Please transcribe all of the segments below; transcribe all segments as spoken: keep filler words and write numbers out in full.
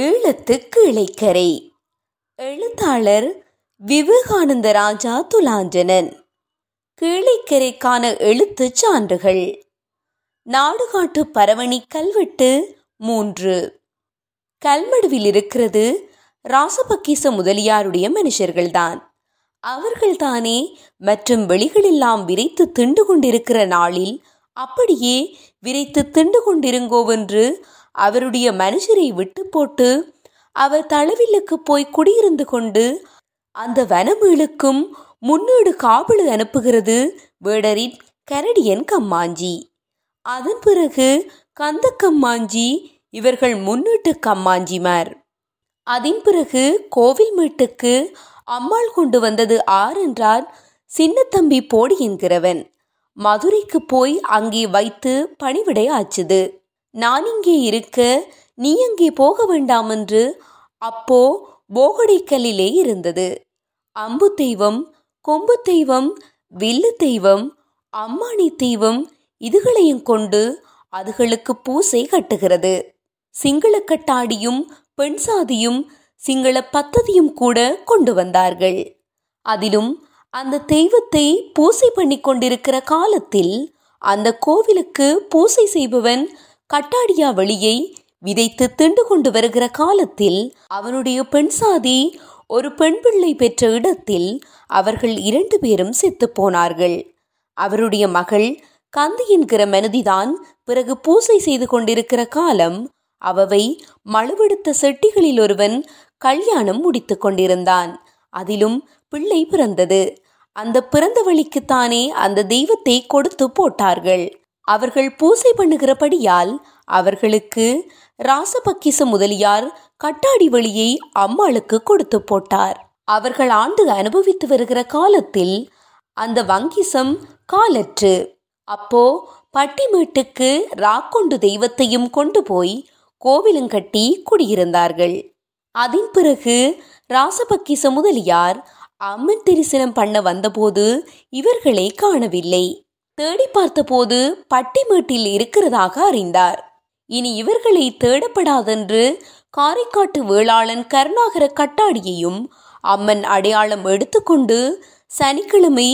ஈழத்து கீழைக்கரை. எழுத்தாளர் விவேகானந்த ராஜா துலாஞ்சனன். கீழைக்கரைக்கான எழுத்து சான்றுகள். நாடுகாட்டு பரவணி கல்வெட்டு மூன்று. கல்மடுவில் இருக்கிறது ராசபக்கீச முதலியாருடைய மனுஷர்கள்தான். அவர்கள்தானே மற்றும் வெளிகளெல்லாம் விரைத்து திண்டு கொண்டிருக்கிற நாளில் அப்படியே விரைத்து திண்டு கொண்டிருங்கோவென்று அவருடைய மனுஷரை விட்டு போட்டு அவர் தளவிலுக்கு போய் குடியிருந்து கொண்டு அந்த வனமீளுக்கும் முன்னேடு காவலு அனுப்புகிறது வேடரின் கரடியன் கம்மாஞ்சி. அதன் பிறகு கந்த கம்மாஞ்சி இவர்கள் முன்னேட்டு கம்மாஞ்சிமார். அதன் பிறகு கோவில் மேட்டுக்கு அம்மாள் கொண்டு வந்தது ஆர் என்றால் சின்னத்தம்பி போடி என்கிறவன். மதுரைக்கு போய் அங்கே வைத்து பணிவிடை ஆச்சுது. நான் இங்கே இருக்க நீ அங்கே போக வேண்டாம் என்று அப்போ போகடைக்கல்லிலே இருந்தது. அம்பு தெய்வம், கொம்பு தெய்வம், வில்லு தெய்வம், அம்மானி தெய்வம் இதுகளையும் கொண்டு அதுகளுக்கு பூசை கட்டுகிறது. சிங்கள கட்டாடியும் பெண் சாதியும் சிங்கள பத்ததியும் கூட கொண்டு வந்தார்கள். அதிலும் அந்த தெய்வத்தை பூசை பண்ணி கொண்டிருக்கிற காலத்தில் அந்த கோவிலுக்கு பூசை செய்பவன் கட்டாடியா வழியை விதைத்து திண்டு கொண்டு வருகிற காலத்தில் அவனுடைய பெண் சாதி ஒரு பெண் பிள்ளை பெற்ற இடத்தில் அவர்கள் இரண்டு பேரும் செத்து போனார்கள். அவருடைய மகள் கந்தி என்கிற மனுதிதான் பிறகு பூசை செய்து கொண்டிருக்கிற காலம் அவவை மழுவெடுத்த செட்டிகளில் ஒருவன் கல்யாணம் முடித்து கொண்டிருந்தான். அதிலும் பிள்ளை பிறந்தது. அந்த பிறந்த வழிக்குத்தானே அந்த தெய்வத்தை கொடுத்து போட்டார்கள். அவர்கள் பூசை பண்ணுகிறபடியால் அவர்களுக்கு ராசபக்கிச முதலியார் கட்டாடி வழியை அம்மாளுக்கு கொடுத்து போட்டார். அவர்கள் ஆண்டு அனுபவித்து வருகிற காலத்தில் அந்த வங்கிசம் காலற்று. அப்போ பட்டிமேட்டுக்கு ராக்கொண்டு தெய்வத்தையும் கொண்டு போய் கோவிலுங்கட்டி குடியிருந்தார்கள். அதன் பிறகு ராசபக்கிச முதலியார் அம்மன் தரிசனம் பண்ண வந்தபோது இவர்களை காணவில்லை. தேடி பார்த்தபோது பட்டிமேட்டில் இருக்கிறதாக அறிந்தார். இனி இவர்களை தேடப்படாதென்று காரைக்காட்டு வேளாளன் கருணாகர கட்டாடியையும் அம்மன் அடையாளம் எடுத்துக்கொண்டு சனிக்கிழமை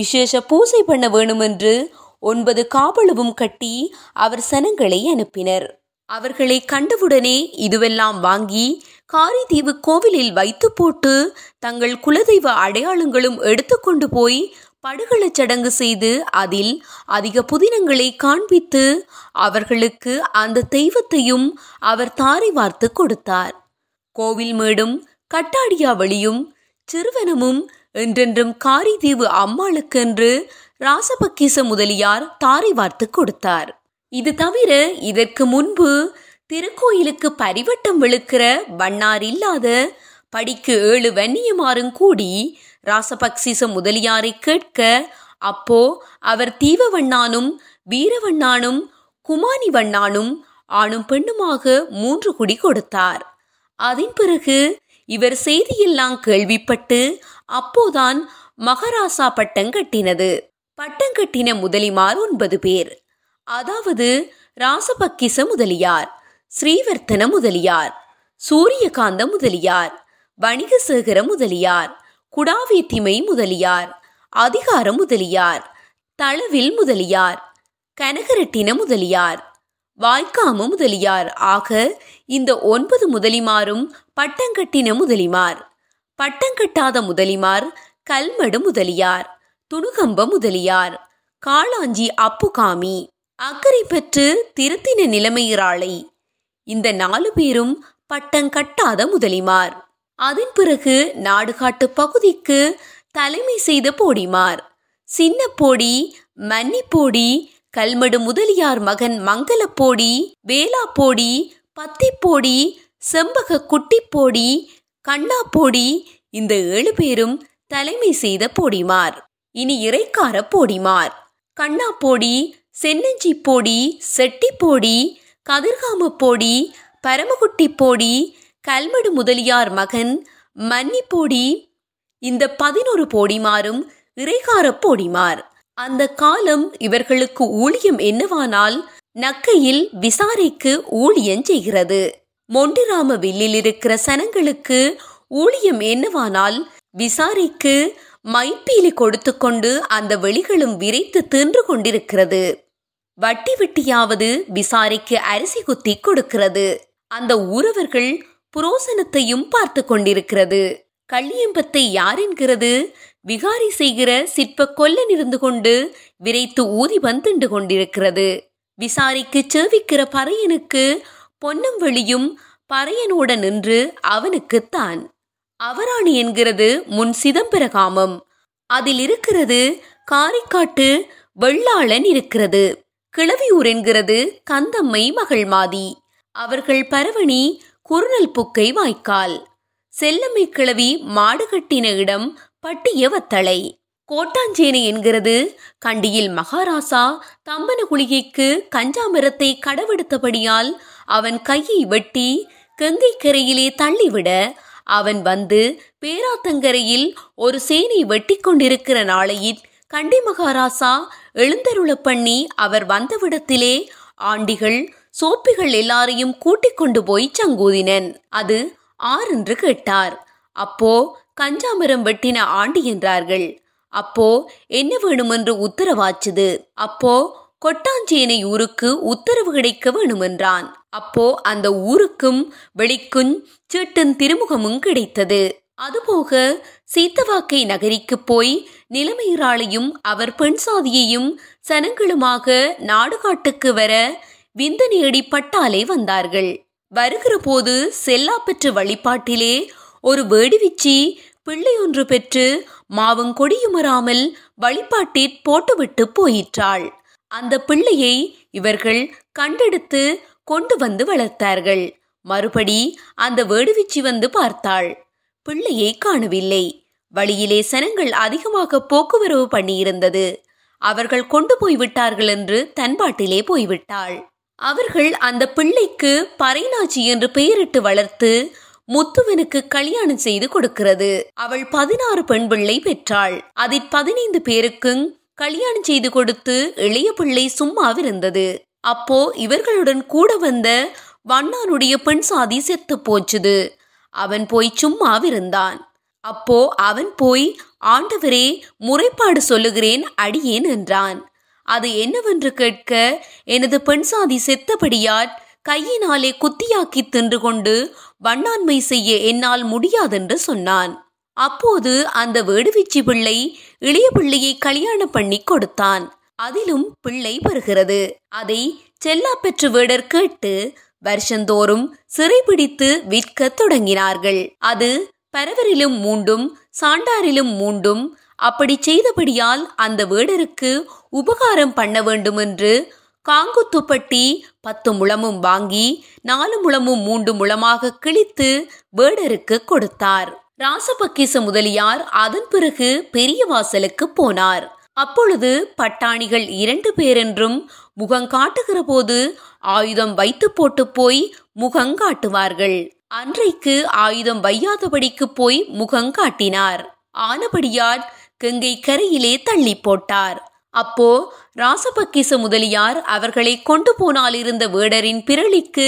விசேஷ பூசை பண்ண வேணுமென்று ஒன்பது காவலவும் கட்டி அவர் சனங்களை அனுப்பினர். அவர்களை கண்டவுடனே இதுவெல்லாம் வாங்கி காரைதீவு கோவிலில் வைத்து போட்டு தங்கள் குலதெய்வ அடையாளங்களும் எடுத்துக்கொண்டு போய் படுகள சடங்கு செய்து அதில் அதிக புதினங்களை காண்பித்து அவர்களுக்கு அந்த தெய்வத்தையும் அவர் தாரை வார்த்து கொடுத்தார். கோவில் மேடும் கட்டாடியா வழியும் சிறுவனமும் என்றென்றும் காரைதீவு அம்மாளுக்கென்று ராசபக்கீச முதலியார் தாரை வார்த்து கொடுத்தார். இது தவிர இதற்கு முன்பு திருக்கோயிலுக்கு பரிவட்டம் விழுக்கிற வண்ணார் இல்லாத படிக்கு ஏழு வன்னியமாறும் கூடி ராசபக்சிச முதலியாரை கேட்க அப்போ அவர் தீவவண்ணானும் வீரவண்ணானும் குமானி வண்ணானும் ஆணும் பெண்ணுமாக மூன்று குடி கொடுத்தார். அதன் பிறகு இவர் செய்தியெல்லாம் கேள்விப்பட்டு அப்போதான் மகாராசா பட்டங்கட்டினது. பட்டங்கட்டின முதலிமார் ஒன்பது பேர். அதாவது ராசபக்கிச முதலியார், ஸ்ரீவர்த்தன முதலியார், சூரியகாந்த முதலியார், வணிகசேகர முதலியார், குடாவேத்திமை முதலியார், அதிகார முதலியார், தளவில் முதலியார், கனகரட்டின முதலியார், வாய்க்காம முதலியார் ஆக இந்த ஒன்பது முதலிமாரும் பட்டங்கட்டின முதலிமார். பட்டங்கட்டாத முதலிமார் கல்மடு முதலியார், துணுகம்ப முதலியார், காளாஞ்சி அப்புகாமி, அக்கறை பெற்று திருத்தின நிலைமையிறாளை இந்த நாலு பேரும் பட்டங்கட்டாத முதலிமார். அதன் பிறகு நாடுகாட்டு பகுதிக்கு தலைமை செய்த போடிமார் சின்ன போடி, மன்னிப்போடி, கல்மடு முதலியார் மகன் மங்களப்போடி, வேளாப்போடி, பத்திப்போடி, செம்பக குட்டிப்போடி, கண்ணாப்போடி இந்த ஏழு பேரும் தலைமை செய்த போடிமார். இனி இறைக்கார போடிமார் கண்ணாப்போடி, சென்னஞ்சி போடி, செட்டிப்போடி, கதிர்காம போடி, பரமகுட்டி போடி, கல்மடு முதலியார் மகன் மன்னிப்போடி இந்த பதினொரு போடிமாரும் இறைகார போடிமார். அந்த காலம் இவர்களுக்கு ஊழியம் என்னவானால் நக்கையில் விசாரிக்கு ஊழியம் செய்கிறது. மொண்டிராம வில்லில் இருக்கிற சனங்களுக்கு ஊழியம் என்னவானால் விசாரிக்கு மைப்பீலி கொடுத்து கொண்டு அந்த வெளிகளும் விரைத்து தின்று கொண்டிருக்கிறது. வட்டி விட்டியாவது விசாரிக்கு அரிசி குத்தி கொடுக்கிறது. அந்த ஊரவர்கள் புரோசனத்தையும் பார்த்து கொண்டிருக்கிறது. கள்ளியம்பத்தை யார் என்கிறது விகாரி செய்கிற சிற்ப கொல்லன் இருந்து கொண்டு விரைத்து ஊதி வந்துண்டு கொண்டிருக்கிறது. விசாரிக்கு சேவிக்கிற பறையனுக்கு பொன்னம் வெளியும் பறையனோட நின்று அவனுக்குத்தான். அவராணி என்கிறது முன் சிதம்பரகாமம், அதில் இருக்கிறது காரைக்காட்டு வெள்ளாளன் இருக்கிறது. கிளவியூர் என்கிறது கந்தம்மை மகள் மாதி, அவர்கள் பரவணி குறுநல் புக்கை வாய்க்கால். செல்லம்மை கிளவி மாடு கட்டின இடம் பட்டியவத்தளை. கோட்டாஞ்சேனை என்கிறது கண்டியில் மகாராசா தம்பனகுளிகைக்கு கஞ்சாமரத்தை கடவெடுத்தபடியால் அவன் கையை வெட்டி கங்கை கரையிலே தள்ளிவிட அவன் வந்து பேராத்தங்கரையில் ஒரு சேனை வெட்டி கொண்டிருக்கிற நாளையில் கண்டி மகாராசா எழுந்தருள பண்ணி அவர் வந்தவிடத்திலே ஆண்டிகள் சோப்பிகள் எல்லாரையும் கூட்டிக் கொண்டு போய் சங்கூதினன். அது ஆர் என்று கேட்டார். அப்போ கஞ்சாமரம் வெட்டின ஆண்டி என்றார்கள். அப்போ என்ன வேணுமென்று உத்தரவாச்சுது. அப்போ கொட்டாஞ்சேனை ஊருக்கு உத்தரவு கிடைக்க வேணுமென்றான். அப்போ அந்த ஊருக்கும் வெளிக்கும் சீட்டன் திருமுகமும் கிடைத்தது. அதுபோக சீத்தவாக்கை நகரிக்கு போய் நிலைமையிறாளையும் அவர் பெண் சாதியையும் சனங்களுமாக நாடுகாட்டுக்கு வர விந்தனேடி பட்டாலே வந்தார்கள். வருகிற போது செல்லா பெற்ற வழிபாட்டிலே ஒரு வேடுவிச்சி பிள்ளையொன்று பெற்று மாவங்கொடியுமராமல் வழிபாட்டிற் போட்டுவிட்டு போயிற்றாள். அந்த பிள்ளையை இவர்கள் கண்டெடுத்து கொண்டு வந்து வளர்த்தார்கள். மறுபடி அந்த வேடுவிச்சி வந்து பார்த்தாள். பிள்ளையை காணவில்லை. வழியிலே சனங்கள் அதிகமாக போக்குவரவு பண்ணியிருந்தது. அவர்கள் கொண்டு போய்விட்டார்கள் என்று தன்பாட்டிலே போய்விட்டாள். அவர்கள் அந்த பிள்ளைக்கு பறைநாச்சி என்று பெயரிட்டு வளர்த்து முத்துவனுக்கு கல்யாணம் செய்து கொடுக்கிறது. அவள் பதினாறு பெண் பிள்ளை பெற்றாள். அதில் பதினைந்து பேருக்கும் கல்யாணம் செய்து கொடுத்து இளைய பிள்ளை சும்மாவிருந்தது. அப்போ இவர்களுடன் கூட வந்த வண்ணானுடைய பெண் சாதி செத்து போச்சுது. அவன் போய் சும்மாவிருந்தான். அப்போ அவன் போய் ஆண்டவரே முறைப்பாடு சொல்லுகிறேன் அடியேன் என்றான். அது என்னவென்று கேட்க எனது பெண் சாதி செத்தபடியால் கையினாலே குத்தியாக்கி தின்று கொண்டு வண்ணாண்மை செய்ய என்னால் முடியாதென்று சொன்னான். அப்போது அந்த வேடுவிச்சி பிள்ளை இளைய பிள்ளையை கல்யாணம் பண்ணி கொடுத்தான். அதிலும் பிள்ளை வருகிறது. அதை செல்லா பெற்று வேடர் கேட்டு வருஷந்தோறும் சிறைபிடித்து விற்க தொடங்கினார்கள். அது பரவரிலும் மூண்டும் சாண்டாரிலும் மூண்டும். அப்படி செய்தபடியால் அந்த வேடருக்கு உபகாரம் பண்ண வேண்டும் என்று காங்குத்துப்பட்டி பத்து முழமும் வாங்கி நாலு முழமும் மூன்று முழமாக கிழித்து வேடருக்கு கொடுத்தார். ராசபக்கிச முதலியார் அதன் பிறகு பெரிய வாசலுக்கு போனார். அப்பொழுது பட்டாணிகள் இரண்டு பேரென்றும் முகங்காட்டுகிற போது ஆயுதம் வைத்து போட்டு போய் முகங்காட்டுவார்கள். அன்றைக்கு ஆயுதம் வையாதபடிக்கு போய் முகங்காட்டினார். ஆனபடியால் கங்கை கரையிலே தள்ளி போட்டார். அப்போ ராசபக்கிச முதலியார் அவர்களை கொண்டு போனால் இருந்த வேடரின் பிறளிக்கு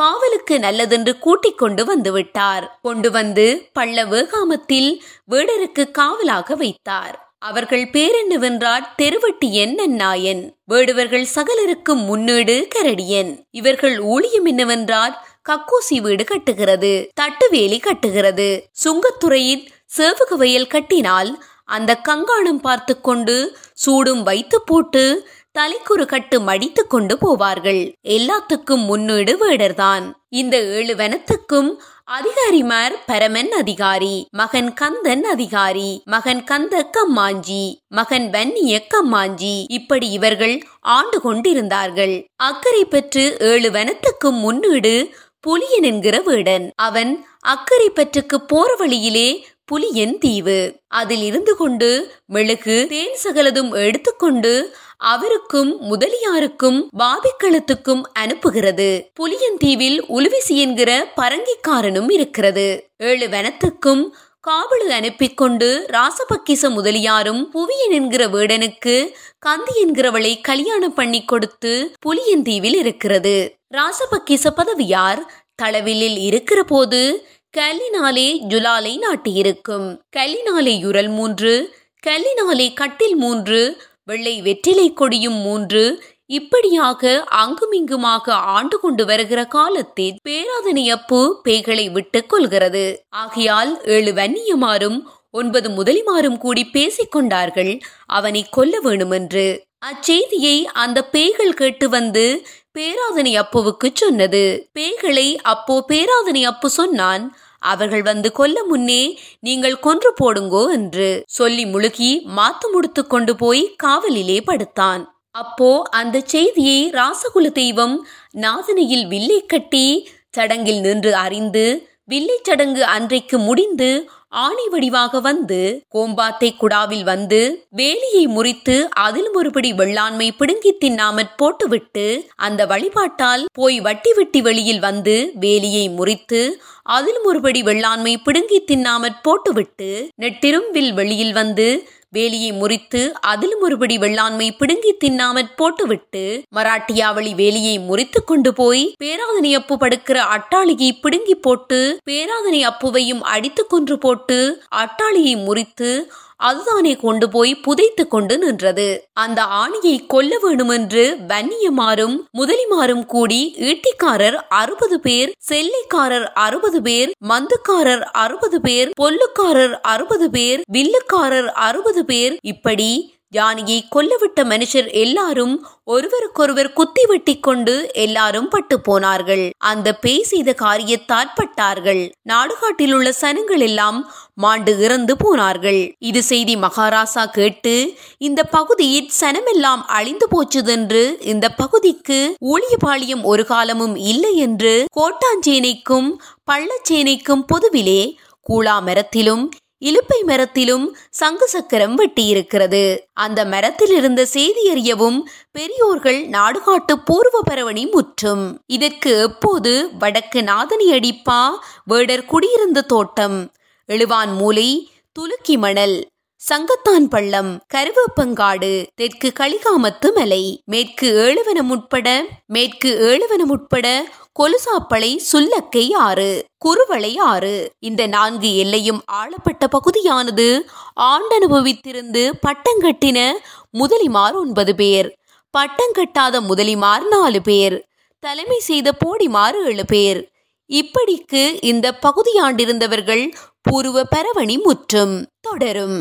காவலுக்கு நல்லதென்று கூட்டிக் கொண்டு வந்துவிட்டார். கொண்டு வந்து பள்ள வேகாமத்தில் வேடருக்கு காவலாக வைத்தார். அவர்கள் பேரென்னுவென்றால் தெருவட்டியன் நன்னாயன். வேடுவர்கள் சகலருக்கும் முன்னேடு கரடியன். இவர்கள் ஊழியம் என்னவென்றால் கக்கூசி வீடு கட்டுகிறது, தட்டுவேலி கட்டுகிறது. சுங்கத்துறையின் சேவக வயல் கட்டினால் அந்த கங்காணம் பார்த்து கொண்டு சூடும் வைத்து போட்டு தலைக்குறு கட்டு மடித்து கொண்டு போவார்கள். எல்லாத்துக்கும் முன்னேடு வேடர்தான். இந்த ஏழு வனத்துக்கும் அதிகாரிமார் பரமன் அதிகாரி, மகன் கந்தன் அதிகாரி, மகன் கந்த கம்மாஞ்சி, மகன் வன்னிய கம்மாஞ்சி. இப்படி இவர்கள் ஆண்டு கொண்டிருந்தார்கள். அக்கறை பெற்று ஏழு வனத்துக்கும் முன்னேடு புலியன் என்கிற வேடன். அவன் அக்கறை பெற்றுக்கு போற வழியிலே புலியன் தீவு. அதில் இருந்து கொண்டு மெழுகு தேன் சகலதும் எடுத்துக்கொண்டு அவருக்கும் முதலியாருக்கும் பாபிக்களத்துக்கும் அனுப்புகிறது. புலியன் தீவில் உலுவிசி என்கிற பரங்கிக்காரனும் இருக்கிறது. ஏழு வனத்துக்கும் காவலு அனுப்பி கொண்டு ராசபக்கிச முதலியாரும் புவியன் என்கிற வேடனுக்கு கந்தி என்கிறவளை கல்யாணம் பண்ணி கொடுத்து புலியன் தீவில் இருக்கிறது. ராசபக்கிச பதவியார் தளவிலில் இருக்கிற போது கல்லினாலே ஜுலாலை நாட்டியிருக்கும். கல்லினாலே யுரல் மூன்று, கல்லினாலே கட்டில் மூன்று, வெள்ளை வெற்றிலை கொடியும் மூன்று. இப்படியாக அங்குமிங்குமாக ஆண்டு கொண்டு வருகிற காலத்தில் பேராதனையப்பு பேய்களை விட்டுக் கொள்கிறது. ஆகையால் ஏழு வன்னியமாரும் ஒன்பது முதலிமாரும் கூடி பேசிக் கொண்டார்கள் அவனை கொல்ல வேணுமென்று. அச்செய்தியை அந்த பேய்கள் கேட்டு வந்து பேராதனை அப்புவுக்கு சொன்னது. பேய்களை அப்போ பேராதனை அப்பு சொன்னான், அவர்கள் வந்து கொல்ல முன்னே நீங்கள் கொன்று போடுங்கோ என்று சொல்லி முழுகி மாத்து முடித்து கொண்டு போய் காவலிலே படுத்தான். அப்போ அந்த செய்தியை ராசகுல தெய்வம் நாதனையில் வில்லை கட்டி சடங்கில் நின்று அறிந்து வில்லை சடங்கு அன்றைக்கு முடிந்து ஆணை வடிவாக வந்து கோம்பாத்தை குடாவில் வந்து வேலியை முறித்து அதில் ஒருபடி வெள்ளாண்மை பிடுங்கி தின்னாமற் போட்டுவிட்டு அந்த வழிபாட்டால் போய் வட்டி வெட்டி வெளியில் வந்து வேலியை முறித்து அதில் ஒருபடி வெள்ளாண்மை பிடுங்கி தின்னாமற் போட்டுவிட்டு நெட்டிரும்பில் வெளியில் வந்து வேலியை முறித்து அதில் ஒருபடி வெள்ளாண்மை பிடுங்கி தின்னாமற் போட்டுவிட்டு மராட்டியாவளி வேலியை முறித்து கொண்டு போய் பேராதனை அப்பு படுக்கிற அட்டாளியை பிடுங்கி போட்டு பேராதனை அப்புவையும் அடித்து கொன்று போட்டு அட்டாளியை முறித்து அதுதானே கொண்டு போய் புதைத்து கொண்டு நின்றது. அந்த ஆணியை கொல்ல வேணுமென்று வன்னியமாரும் முதலிமாரும் கூடி ஈட்டிக்காரர் அறுபது பேர், செல்லிக்காரர் அறுபது பேர், மந்துக்காரர் அறுபது பேர், பொல்லுக்காரர் அறுபது பேர், வில்லுக்காரர் அறுபது பேர், இப்படி யானையை கொல்லவிட்ட மனுஷர் எல்லாரும் ஒருவருக்கொருவர் குத்தி வெட்டி கொண்டு எல்லாரும் பட்டு போனார்கள். அந்த பேய் செய்த காரியத்தால் பட்டார்கள். நாடுகாட்டில் உள்ள சனங்கள் எல்லாம் மாண்டு இறந்து போனார்கள். இது செய்தி மகாராசா கேட்டு இந்த பகுதியில் சனமெல்லாம் அழிந்து போச்சுதென்று இந்த பகுதிக்கு ஊழியபாளையம் ஒரு காலமும் இல்லை என்று கோட்டாஞ்சேனைக்கும் பள்ளச்சேனைக்கும் பொதுவிலே கூழா மரத்திலும் இலுப்பை மரத்திலும் சங்கு சக்கரம் வெட்டியிருக்கிறது. அந்த மரத்தில் இருந்த செய்தி அறியவும் பெரியோர்கள் நாடுகாட்டு பூர்வ பரவணி முற்றும். இதற்கு எப்போது வடக்கு நாதனி அடிப்பா வேடர் குடியிருந்த தோட்டம், எழுவான் மூலை, துலுக்கி மணல், சங்கத்தான் பள்ளம், கருவேப்பங்காடு, தெற்கு கலிகாமத்து மலை, மேற்கு ஏழுவனம் உட்பட மேற்கு ஏழுவனம் உட்பட கொலுசாப்பளை, சுல்லக்கை ஆறு, குறுவளை ஆறு, இந்த நான்கு எல்லையும் ஆளப்பட்ட பகுதியானது ஆண்டனுபவித்திருந்து பட்டங்கட்டின முதலிமார் ஒன்பது பேர், பட்டங்கட்டாத முதலிமார் நாலு பேர், தலைமை செய்த போடிமார் ஏழு பேர். இப்படிக்கு இந்த பகுதியாண்டிருந்தவர்கள் பூர்வ பரவணி முற்றும். தொடரும்.